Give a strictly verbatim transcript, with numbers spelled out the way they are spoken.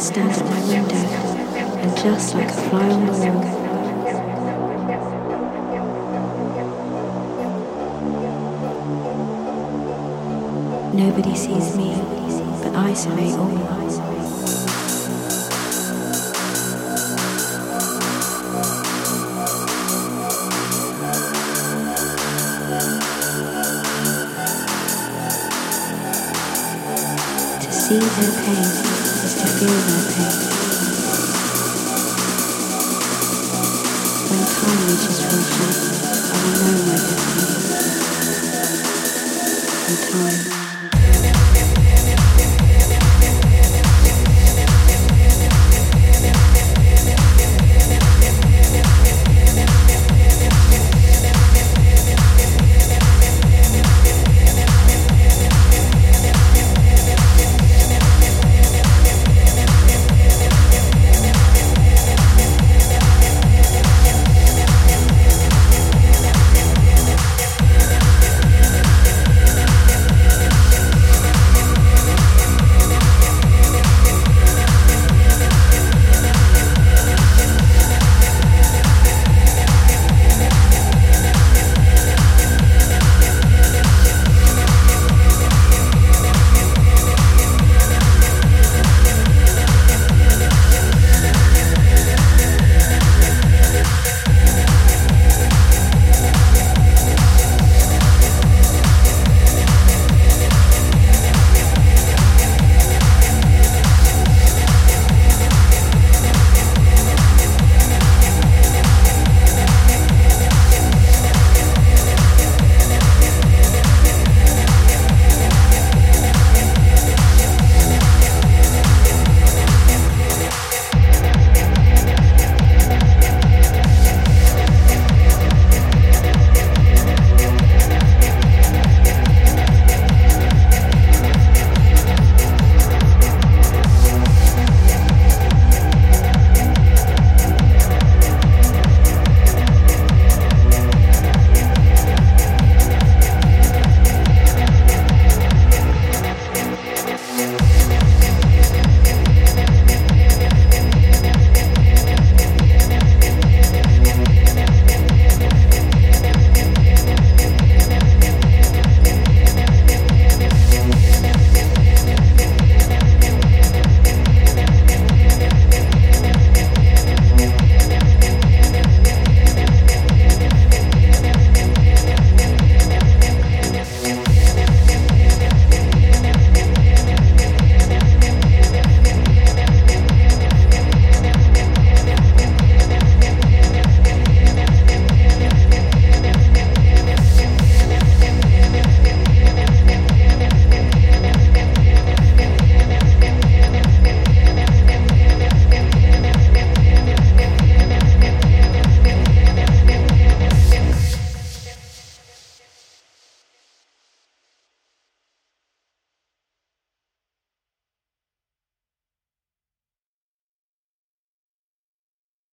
stand at my window, and just like a fly on the wall, nobody sees me, but I survey all. To see their pain is to feel their pain. When time reaches full shape, I will know my destiny. In time.